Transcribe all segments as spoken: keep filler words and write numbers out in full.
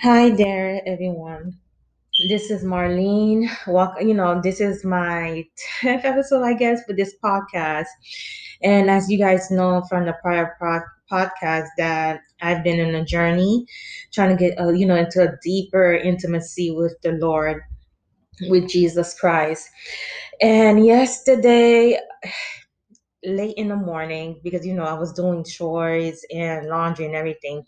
Hi there, everyone. This is Marlene. Walk, you know, this is my tenth episode, I guess, for this podcast. And as you guys know from the prior pro- podcast, that I've been in a journey trying to get, uh, you know, into a deeper intimacy with the Lord, with Jesus Christ. And yesterday, late in the morning, because, you know, I was doing chores and laundry and everything.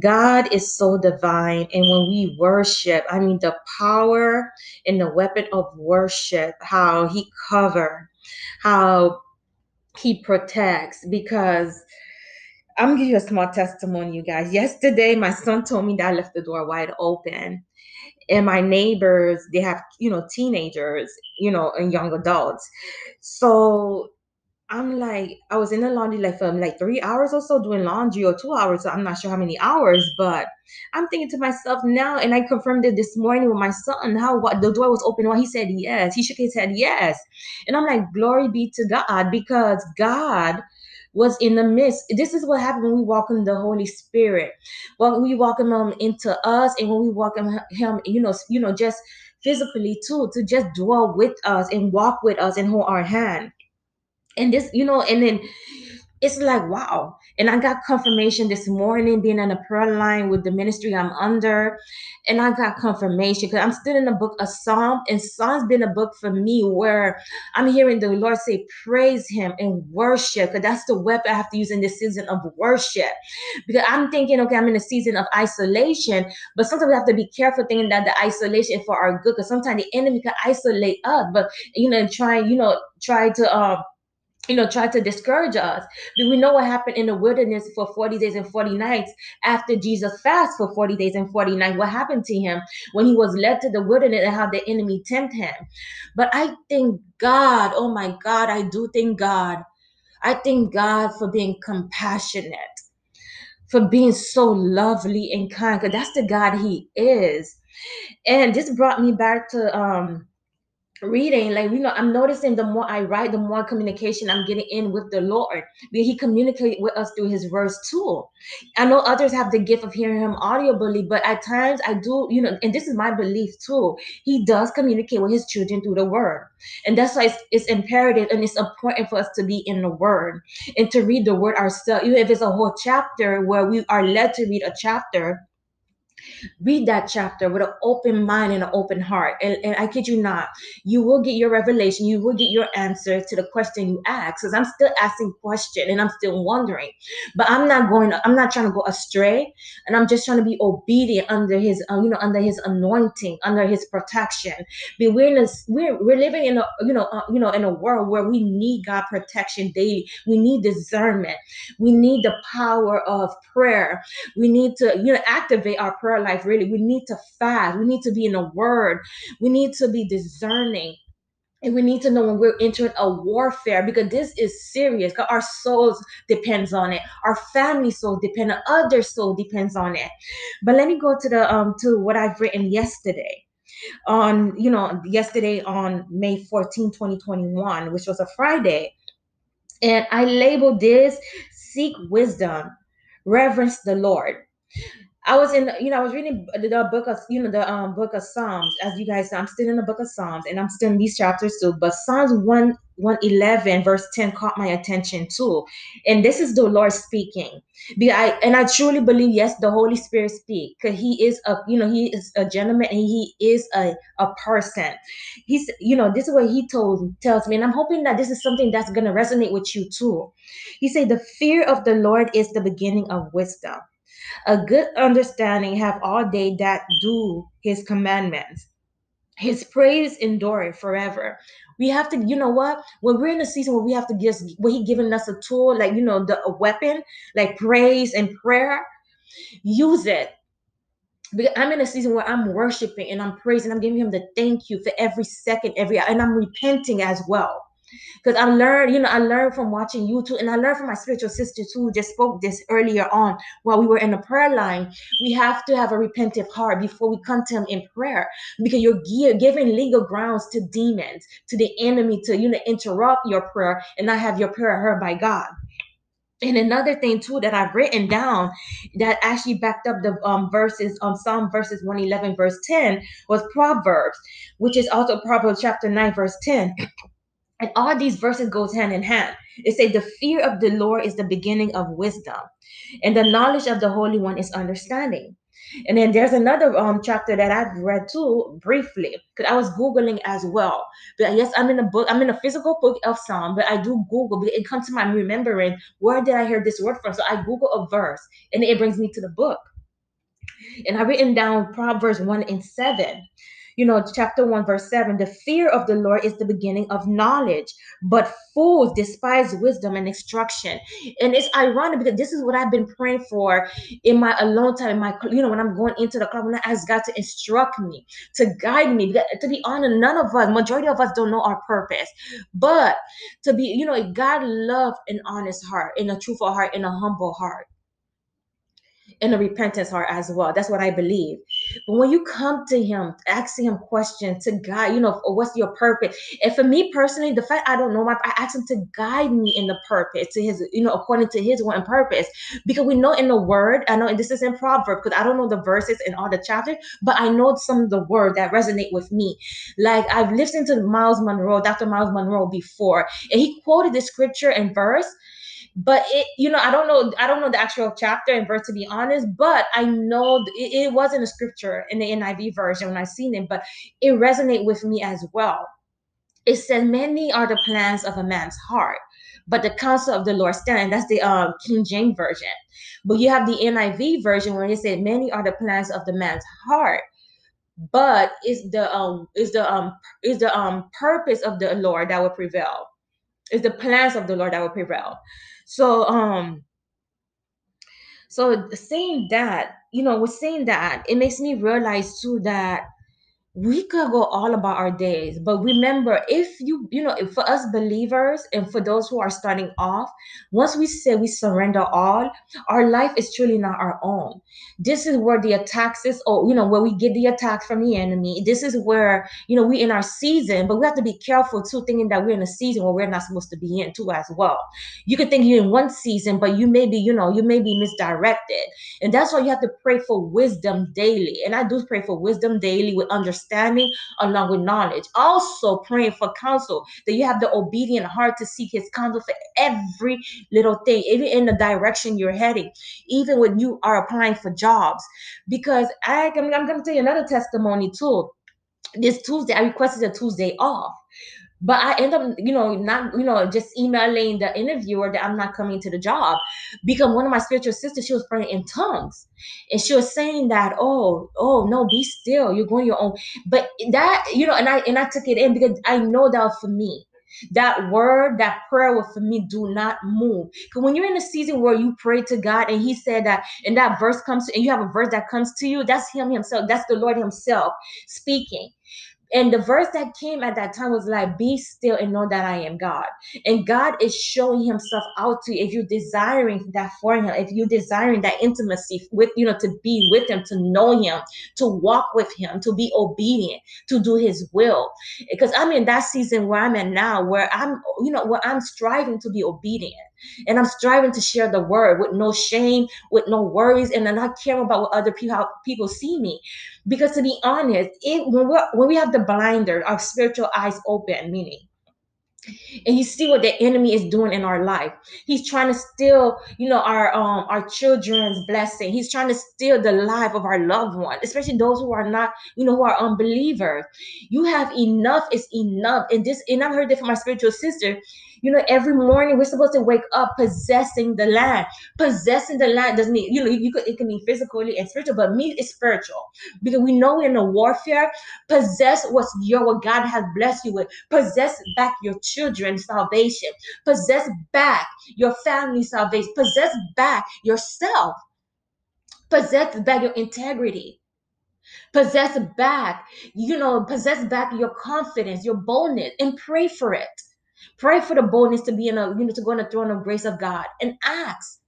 God is so divine, and when we worship, I mean, the power and the weapon of worship, how he covers, how he protects. Because I'm going to give you a small testimony, you guys. Yesterday, my son told me that I left the door wide open, and my neighbors, they have, you know, teenagers, you know, and young adults. So I'm like, I was in the laundry like for like three hours or so doing laundry, or two hours. So I'm not sure how many hours, but I'm thinking to myself now, and I confirmed it this morning with my son, how what, the door was open. Well, he said yes. He shook his head yes. And I'm like, glory be to God, because God was in the midst. This is what happened when we welcome the Holy Spirit. Well, we welcome him into us, and when we welcome him, you know, you know, just physically too, to just dwell with us and walk with us and hold our hand. And this, you know, and then it's like, wow. And I got confirmation this morning, being on a prayer line with the ministry I'm under. And I got confirmation because I'm still in the book of Psalm. And Psalm's been a book for me where I'm hearing the Lord say, praise him and worship. Because that's the weapon I have to use in this season of worship. Because I'm thinking, okay, I'm in a season of isolation. But sometimes we have to be careful thinking that the isolation is for our good. Because sometimes the enemy can isolate us. But, you know, try, you know, try to... Um, you know, try to discourage us. But we know what happened in the wilderness for forty days and forty nights after Jesus fasted for forty days and forty nights, what happened to him when he was led to the wilderness and how the enemy tempted him. But I thank God, oh my God, I do thank God. I thank God for being compassionate, for being so lovely and kind, because that's the God he is. And this brought me back to, um, reading, like, you know, I'm noticing the more I write, the more communication I'm getting in with the Lord. He communicates with us through his verse too. I know others have the gift of hearing him audibly, but at times I do, you know, and this is my belief too, he does communicate with his children through the word. And that's why it's, it's imperative and it's important for us to be in the word and to read the word ourselves. Even if it's a whole chapter where we are led to read a chapter, read that chapter with an open mind and an open heart. And, and I kid you not, you will get your revelation. You will get your answer to the question you ask. Because I'm still asking questions and I'm still wondering. But I'm not going, I'm not trying to go astray. And I'm just trying to be obedient under his, uh, you know, under his anointing, under his protection. But we're, in a, we're, we're living in a, you know, uh, you know, in a world where we need God's protection daily. We need discernment. We need the power of prayer. We need to, you know, activate our prayer life. Really, we need to fast. We need to be in the word. We need to be discerning, and we need to know when we're entering a warfare, because this is serious. Because our souls depends on it. Our family soul depends on it. Other soul depends on it. But let me go to the um to what I've written yesterday on you know yesterday on May fourteenth, twenty twenty-one, which was a Friday, and I labeled this: seek wisdom, reverence the Lord. I was in, you know, I was reading the book of, you know, the um, book of Psalms. As you guys know, I'm still in the book of Psalms, and I'm still in these chapters too. But Psalms one, one eleven, verse ten caught my attention too. And this is the Lord speaking. I, and I truly believe, yes, the Holy Spirit speaks. Because he is a, you know, he is a gentleman, and he is a, a person. He's, you know, this is what he told tells me. And I'm hoping that this is something that's going to resonate with you too. He said, the fear of the Lord is the beginning of wisdom. A good understanding have all they that do his commandments. His praise endureth forever. We have to, you know what? When we're in a season where we have to give, where he's giving us a tool, like, you know, the a weapon, like praise and prayer, use it. Because I'm in a season where I'm worshiping and I'm praising. I'm giving him the thank you for every second, every hour, and I'm repenting as well. Because I learned, you know, I learned from watching YouTube, and I learned from my spiritual sister too, who just spoke this earlier on while we were in the prayer line. We have to have a repentant heart before we come to him in prayer, because you're giving legal grounds to demons, to the enemy, to, you know, interrupt your prayer and not have your prayer heard by God. And another thing too that I've written down that actually backed up the um, verses on um, Psalm verses one eleven verse ten was Proverbs, which is also Proverbs chapter nine verse ten. And all these verses goes hand in hand. It says the fear of the Lord is the beginning of wisdom, and the knowledge of the Holy One is understanding. And then there's another um chapter that I've read too briefly, because I was Googling as well. But yes, I'm in a book, I'm in a physical book of Psalm, but I do Google, but it comes to my remembering, where did I hear this word from? So I Google a verse and it brings me to the book. And I've written down Proverbs one and seven. You know, chapter one, verse seven, the fear of the Lord is the beginning of knowledge, but fools despise wisdom and instruction. And it's ironic because this is what I've been praying for in my alone time, in my, you know, when I'm going into the club, when I ask God to instruct me, to guide me. Because to be honest, none of us, majority of us don't know our purpose. But to be, you know, God loves an honest heart, and a truthful heart, and a humble heart, and a repentance heart as well. That's what I believe. But when you come to him, asking him questions to God, you know, what's your purpose? And for me personally, the fact I don't know my, I ask him to guide me in the purpose, to his, you know, according to his will and purpose. Because we know in the word, I know, and this is in Proverbs, because I don't know the verses and all the chapters, but I know some of the word that resonate with me. Like I've listened to Miles Monroe, Doctor Miles Monroe before, and he quoted the scripture and verse. But it, you know, I don't know, I don't know the actual chapter and verse, to be honest, but I know it, it wasn't a scripture in the N I V version when I seen it, but it resonated with me as well. It said, many are the plans of a man's heart, but the counsel of the Lord stand. That's the uh, King James version. But you have the N I V version where it said, many are the plans of the man's heart, but it's the, um, it's the, um, it's the um, purpose of the Lord that will prevail. It's the plans of the Lord that will prevail. So, um, so saying that, you know, with saying that, it makes me realize too that we could go all about our days, but remember, if you, you know, for us believers and for those who are starting off, once we say we surrender all, our life is truly not our own. This is where the attacks is, or, you know, where we get the attacks from the enemy. This is where, you know, we in our season, but we have to be careful too, thinking that we're in a season where we're not supposed to be in too as well. You could think you're in one season, but you may be, you know, you may be misdirected. And that's why you have to pray for wisdom daily. And I do pray for wisdom daily with understanding. Understanding along with knowledge, also praying for counsel, that you have the obedient heart to seek his counsel for every little thing, even in the direction you're heading, even when you are applying for jobs. Because I, I mean, I'm going to tell you another testimony too. This Tuesday, I requested a Tuesday off, but I end up, you know, not, you know, just emailing the interviewer that I'm not coming to the job, because one of my spiritual sisters, she was praying in tongues, and she was saying that, oh, oh no, be still, you're going your own. But that, you know, and I and I took it in, because I know that was for me. That word, that prayer was for me, do not move. Because when you're in a season where you pray to God and he said that, and that verse comes, and you have a verse that comes to you, that's him himself, that's the Lord himself speaking. And the verse that came at that time was like, be still and know that I am God. And God is showing himself out to you if you're desiring that for him, if you're desiring that intimacy with, you know, to be with him, to know him, to walk with him, to be obedient, to do his will. Because I'm in that season where I'm at now, where I'm, you know, where I'm striving to be obedient. And I'm striving to share the word with no shame, with no worries, and I'm not caring about what other people, how people see me. Because to be honest, it, when, we're, when we have the blinder, our spiritual eyes open, meaning, and you see what the enemy is doing in our life. He's trying to steal, you know, our um our children's blessing. He's trying to steal the life of our loved one, especially those who are not, you know, who are unbelievers. You have enough is enough. And this, and I've heard that from my spiritual sister. You know, every morning we're supposed to wake up possessing the land. Possessing the land doesn't mean, you know, you could, it can mean physically and spiritual, but me is spiritual, because we know we're in a warfare. Possess what's your, what God has blessed you with. Possess back your children's salvation. Possess back your family's salvation. Possess back yourself. Possess back your integrity. Possess back, you know, possess back your confidence, your boldness, and pray for it. Pray for the boldness to be in a, you know, to go on the throne of grace of God and ask.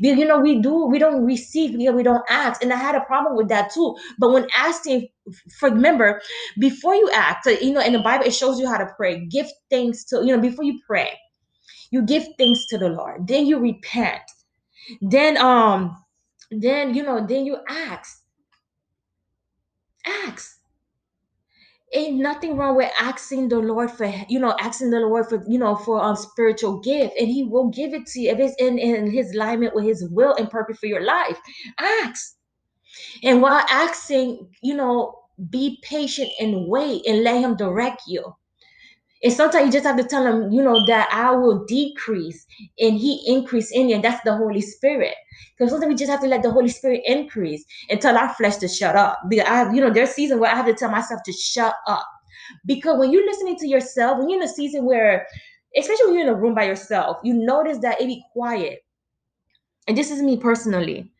Because, you know, we do, we don't receive, you know, we don't ask. And I had a problem with that too. But when asking, for, remember, before you act, you know, in the Bible, it shows you how to pray. Give thanks to, you know, before you pray. you give thanks to the Lord, then you repent, then um then you know then you ask ask Ain't nothing wrong with asking the Lord for, you know, asking the Lord for, you know, for um spiritual gift, and He will give it to you if it's in, in His alignment with His will and purpose for your life. Ask, and while asking, you know, be patient and wait and let Him direct you. And sometimes you just have to tell Him, you know, that I will decrease and He increase in you. And that's the Holy Spirit. Because sometimes we just have to let the Holy Spirit increase and tell our flesh to shut up. Because I have, you know, there's seasons where I have to tell myself to shut up. Because when you're listening to yourself, when you're in a season where, especially when you're in a room by yourself, you notice that it be quiet. And this is me personally.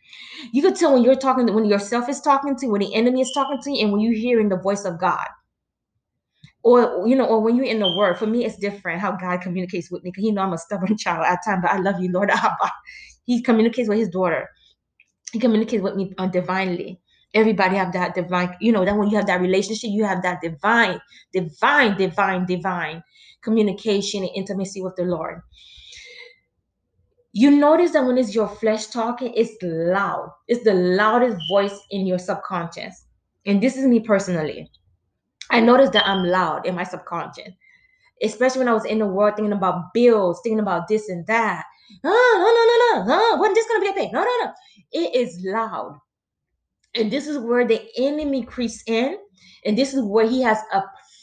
You could tell when you're talking to, when yourself is talking to you, when the enemy is talking to you, and when you're hearing the voice of God. Or, you know, or when you're in the word, for me, it's different how God communicates with me. Because, you know, I'm a stubborn child at times, but I love you, Lord. He communicates with His daughter. He communicates with me uh, divinely. Everybody have that divine, you know, that when you have that relationship, you have that divine, divine, divine, divine communication and intimacy with the Lord. You notice that when it's your flesh talking, it's loud. It's the loudest voice in your subconscious. And this is me personally. I noticed that I'm loud in my subconscious, especially when I was in the world thinking about bills, thinking about this and that. Oh, no, no, no, no. Oh, when this going to be a pay? No, no, no. It is loud. And this is where the enemy creeps in. And this is where he has a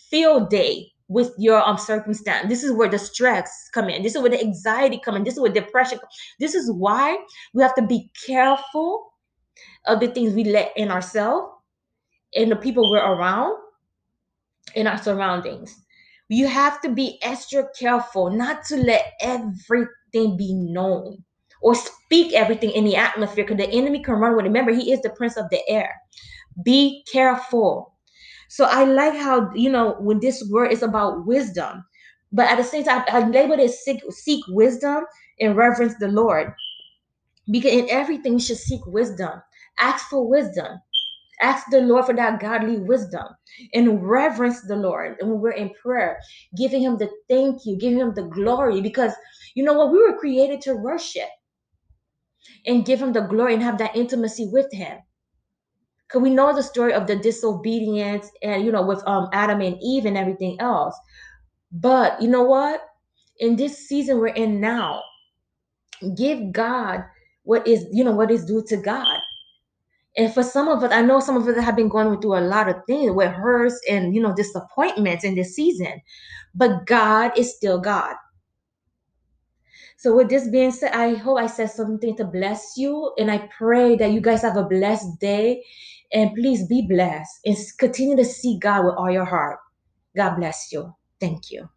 field day with your um, circumstance. This is where the stress come in. This is where the anxiety come in. This is where depression come. This is why we have to be careful of the things we let in ourselves and the people we're around. In our surroundings, you have to be extra careful not to let everything be known or speak everything in the atmosphere, because the enemy can run with it. Remember, he is the prince of the air. Be careful. So I like how, you know, when this word is about wisdom, but at the same time, I labeled it seek, seek wisdom and reverence the Lord, because in everything you should seek wisdom. Ask for wisdom. Ask the Lord for that godly wisdom and reverence the Lord. And when we're in prayer, giving Him the thank you, giving Him the glory, because you know what? We were created to worship and give Him the glory and have that intimacy with Him. Because we know the story of the disobedience and, you know, with um, Adam and Eve and everything else. But you know what? In this season we're in now, give God what is, you know, what is due to God. And for some of us, I know some of us have been going through a lot of things with hurts and, you know, disappointments in this season. But God is still God. So with this being said, I hope I said something to bless you. And I pray that you guys have a blessed day. And please be blessed and continue to seek God with all your heart. God bless you. Thank you.